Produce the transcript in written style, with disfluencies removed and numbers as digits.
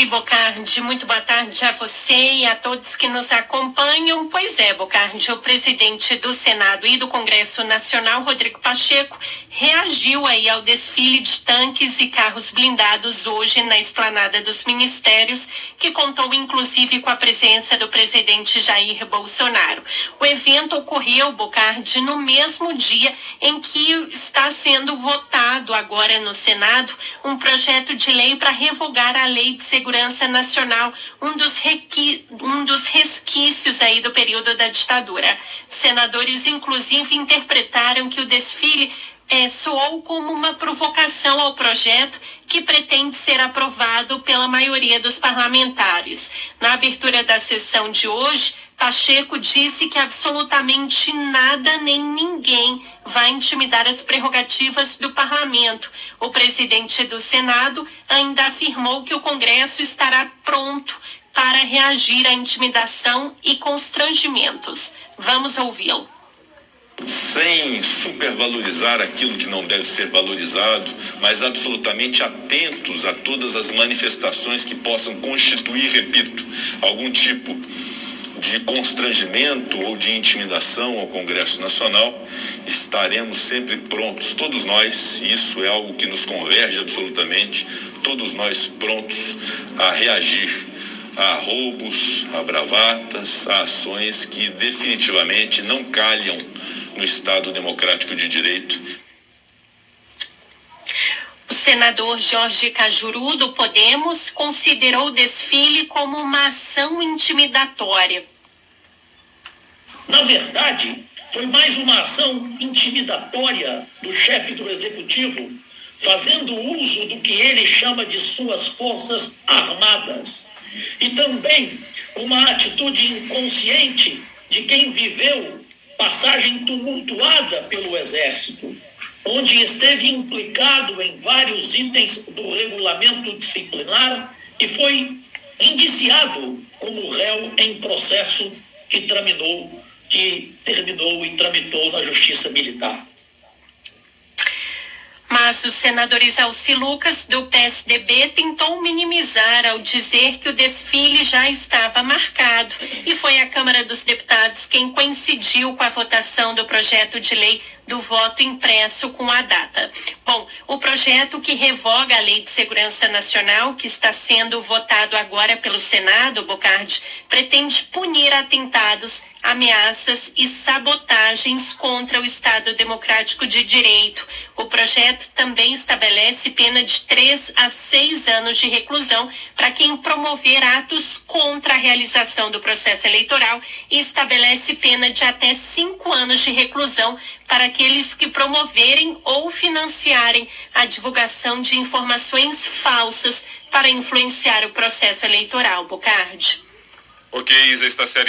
Oi, Bocardi, muito boa tarde a você e a todos que nos acompanham. Pois é, Bocardi, o presidente do Senado e do Congresso Nacional, Rodrigo Pacheco, reagiu aí ao desfile de tanques e carros blindados hoje na esplanada dos ministérios, que contou inclusive com a presença do presidente Jair Bolsonaro. O evento ocorreu, Bocardi, no mesmo dia em que está sendo votado agora no Senado um projeto de lei para revogar a Lei de Segurança Nacional, um dos resquícios aí do período da ditadura. Senadores, inclusive, interpretaram que o desfile soou como uma provocação ao projeto que pretende ser aprovado pela maioria dos parlamentares. Na abertura da sessão de hoje, Pacheco disse que absolutamente nada nem ninguém vai intimidar as prerrogativas do parlamento. O presidente do Senado ainda afirmou que o Congresso estará pronto para reagir à intimidação e constrangimentos. Vamos ouvi-lo. Sem supervalorizar aquilo que não deve ser valorizado, mas absolutamente atentos a todas as manifestações que possam constituir, repito, algum tipo de constrangimento ou de intimidação ao Congresso Nacional, estaremos sempre prontos, todos nós, e isso é algo que nos converge absolutamente, todos nós prontos a reagir a roubos, a bravatas, a ações que definitivamente não calham no Estado Democrático de Direito. O senador Jorge Cajuru, do Podemos, considerou o desfile como uma ação intimidatória. Na verdade, foi mais uma ação intimidatória do chefe do Executivo, fazendo uso do que ele chama de suas forças armadas. E também uma atitude inconsciente de quem viveu passagem tumultuada pelo Exército, onde esteve implicado em vários itens do regulamento disciplinar e foi indiciado como réu em processo que tramitou na Justiça Militar. Mas o senador Isalci Lucas, do PSDB, tentou minimizar ao dizer que o desfile já estava marcado e foi a Câmara dos Deputados quem coincidiu com a votação do projeto de lei do voto impresso com a data. Bom, o projeto que revoga a Lei de Segurança Nacional, que está sendo votado agora pelo Senado, Bocardi, pretende punir atentados, ameaças e sabotagens contra o Estado Democrático de Direito. O projeto também estabelece pena de 3 a 6 anos de reclusão para quem promover atos contra a realização do processo eleitoral e estabelece pena de até 5 anos de reclusão para aqueles que promoverem ou financiarem a divulgação de informações falsas para influenciar o processo eleitoral. Bocardi. Ok, Isa, está sério.